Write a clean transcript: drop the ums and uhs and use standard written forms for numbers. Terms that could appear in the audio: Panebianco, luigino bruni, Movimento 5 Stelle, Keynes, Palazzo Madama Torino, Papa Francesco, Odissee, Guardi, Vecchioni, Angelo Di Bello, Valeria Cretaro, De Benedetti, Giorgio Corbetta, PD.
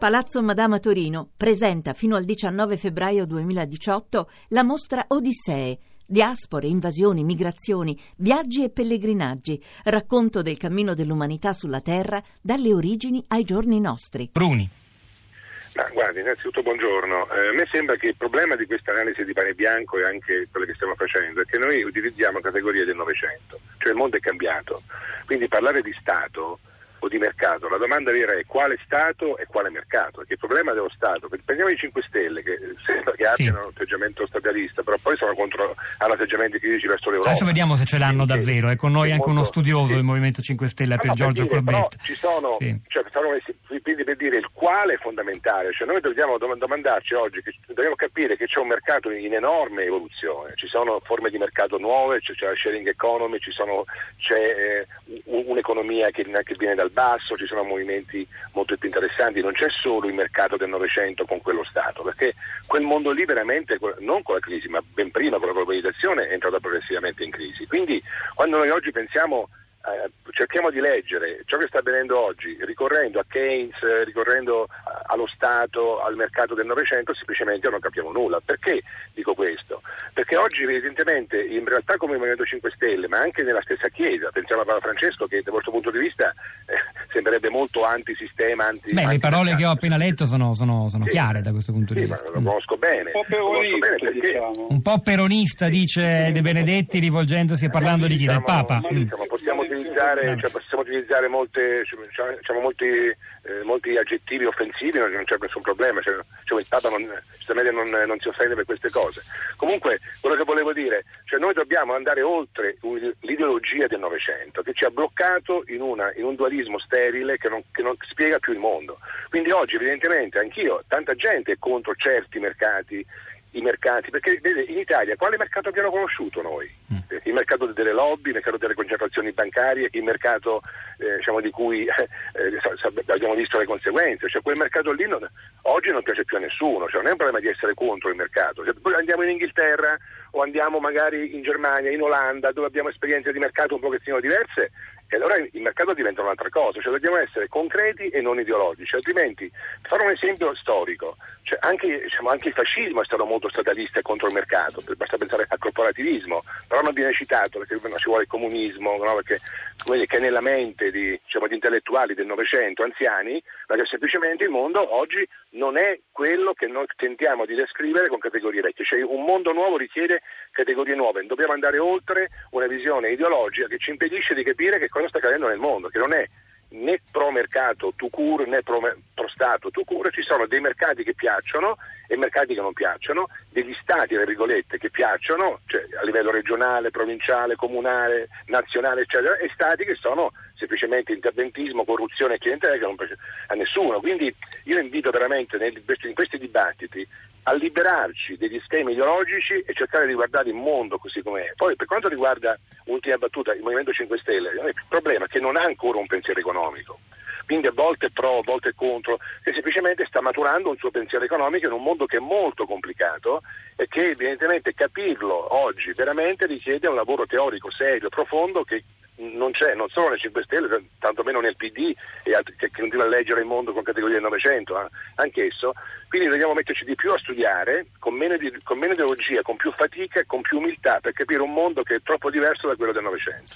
Palazzo Madama Torino presenta fino al 19 febbraio 2018 la mostra Odissee, diaspore, invasioni, migrazioni, viaggi e pellegrinaggi, racconto del cammino dell'umanità sulla terra dalle origini ai giorni nostri. Bruni. Ma guardi, innanzitutto buongiorno. A me sembra che il problema di questa analisi di Panebianco e anche quella che stiamo facendo è che noi utilizziamo categorie del Novecento, cioè il mondo è cambiato. Quindi parlare di Stato o di mercato, la domanda vera è quale Stato e quale mercato, perché il problema dello Stato, prendiamo i 5 Stelle che sembra che abbiano un atteggiamento statalista, però poi sono contro all'atteggiamento che dice verso l'Europa. Adesso vediamo se ce l'hanno davvero, è con noi anche uno studioso del Movimento 5 Stelle, Giorgio Corbetta. Ci sono, per dire il quale è fondamentale, cioè noi dobbiamo domandarci oggi, che dobbiamo capire che c'è un mercato in enorme evoluzione, ci sono forme di mercato nuove, c'è la sharing economy, un'economia che viene dal basso, ci sono movimenti molto più interessanti, non c'è solo il mercato del Novecento con quello Stato, perché quel mondo lì veramente, non con la crisi, ma ben prima con la globalizzazione, è entrato progressivamente in crisi. Quindi quando noi oggi pensiamo, cerchiamo di leggere ciò che sta avvenendo oggi, ricorrendo a Keynes, ricorrendo allo Stato, al mercato del Novecento, semplicemente non capiamo nulla. Perché dico questo? Perché oggi evidentemente, in realtà come il Movimento 5 Stelle, ma anche nella stessa Chiesa, pensiamo a Papa Francesco che da questo punto di vista sembrerebbe molto antisistema, le parole che ho appena letto sono chiare da questo punto di vista. Ma lo conosco bene. Un po' peronista, dice De Benedetti, rivolgendosi e parlando di chi? Del Papa. Possiamo utilizzare molti aggettivi offensivi, non c'è nessun problema, il Papa non si offende per queste cose. Comunque quello che volevo dire, noi dobbiamo andare oltre l'ideologia del Novecento che ci ha bloccato in un dualismo sterile che non spiega più il mondo. Quindi oggi evidentemente anch'io, tanta gente è contro certi mercati, perché vede, in Italia quale mercato abbiamo conosciuto noi? Il mercato delle lobby, il mercato delle concentrazioni bancarie, il mercato di cui abbiamo visto le conseguenze, quel mercato lì oggi non piace più a nessuno, non è un problema di essere contro il mercato. Poi andiamo in Inghilterra o andiamo magari in Germania, in Olanda, dove abbiamo esperienze di mercato un pochettino diverse, e allora il mercato diventa un'altra cosa, dobbiamo essere concreti e non ideologici, altrimenti, farò un esempio storico, anche il fascismo è stato molto statalista e contro il mercato, basta pensare al corporativismo, però non viene citato perché ci vuole il comunismo, perché che è nella mente di intellettuali del Novecento, anziani, perché semplicemente il mondo oggi non è quello che noi tentiamo di descrivere con categorie vecchie, un mondo nuovo richiede categorie nuove, dobbiamo andare oltre una visione ideologica che ci impedisce di capire che cosa sta accadendo nel mondo, che non è né pro mercato tout court né pro Stato tout court. Ci sono dei mercati che piacciono e mercati che non piacciono, degli stati, tra virgolette, che piacciono, a livello regionale, provinciale, comunale, nazionale, eccetera, e stati che sono semplicemente interventismo, corruzione e clientela che non piace a nessuno. Quindi io invito veramente in questi dibattiti a liberarci degli schemi ideologici e cercare di guardare il mondo così com'è. Poi per quanto riguarda, ultima battuta, il Movimento 5 Stelle, il problema è che non ha ancora un pensiero economico, quindi a volte è pro, a volte è contro, che semplicemente sta maturando un suo pensiero economico in un mondo che è molto complicato e che evidentemente capirlo oggi veramente richiede un lavoro teorico serio, profondo, che non c'è, non solo nel 5 Stelle, tantomeno nel PD e altri, che continua a leggere il mondo con categorie del Novecento, anch'esso. Quindi dobbiamo metterci di più a studiare, con meno ideologia, con più fatica e con più umiltà, per capire un mondo che è troppo diverso da quello del Novecento.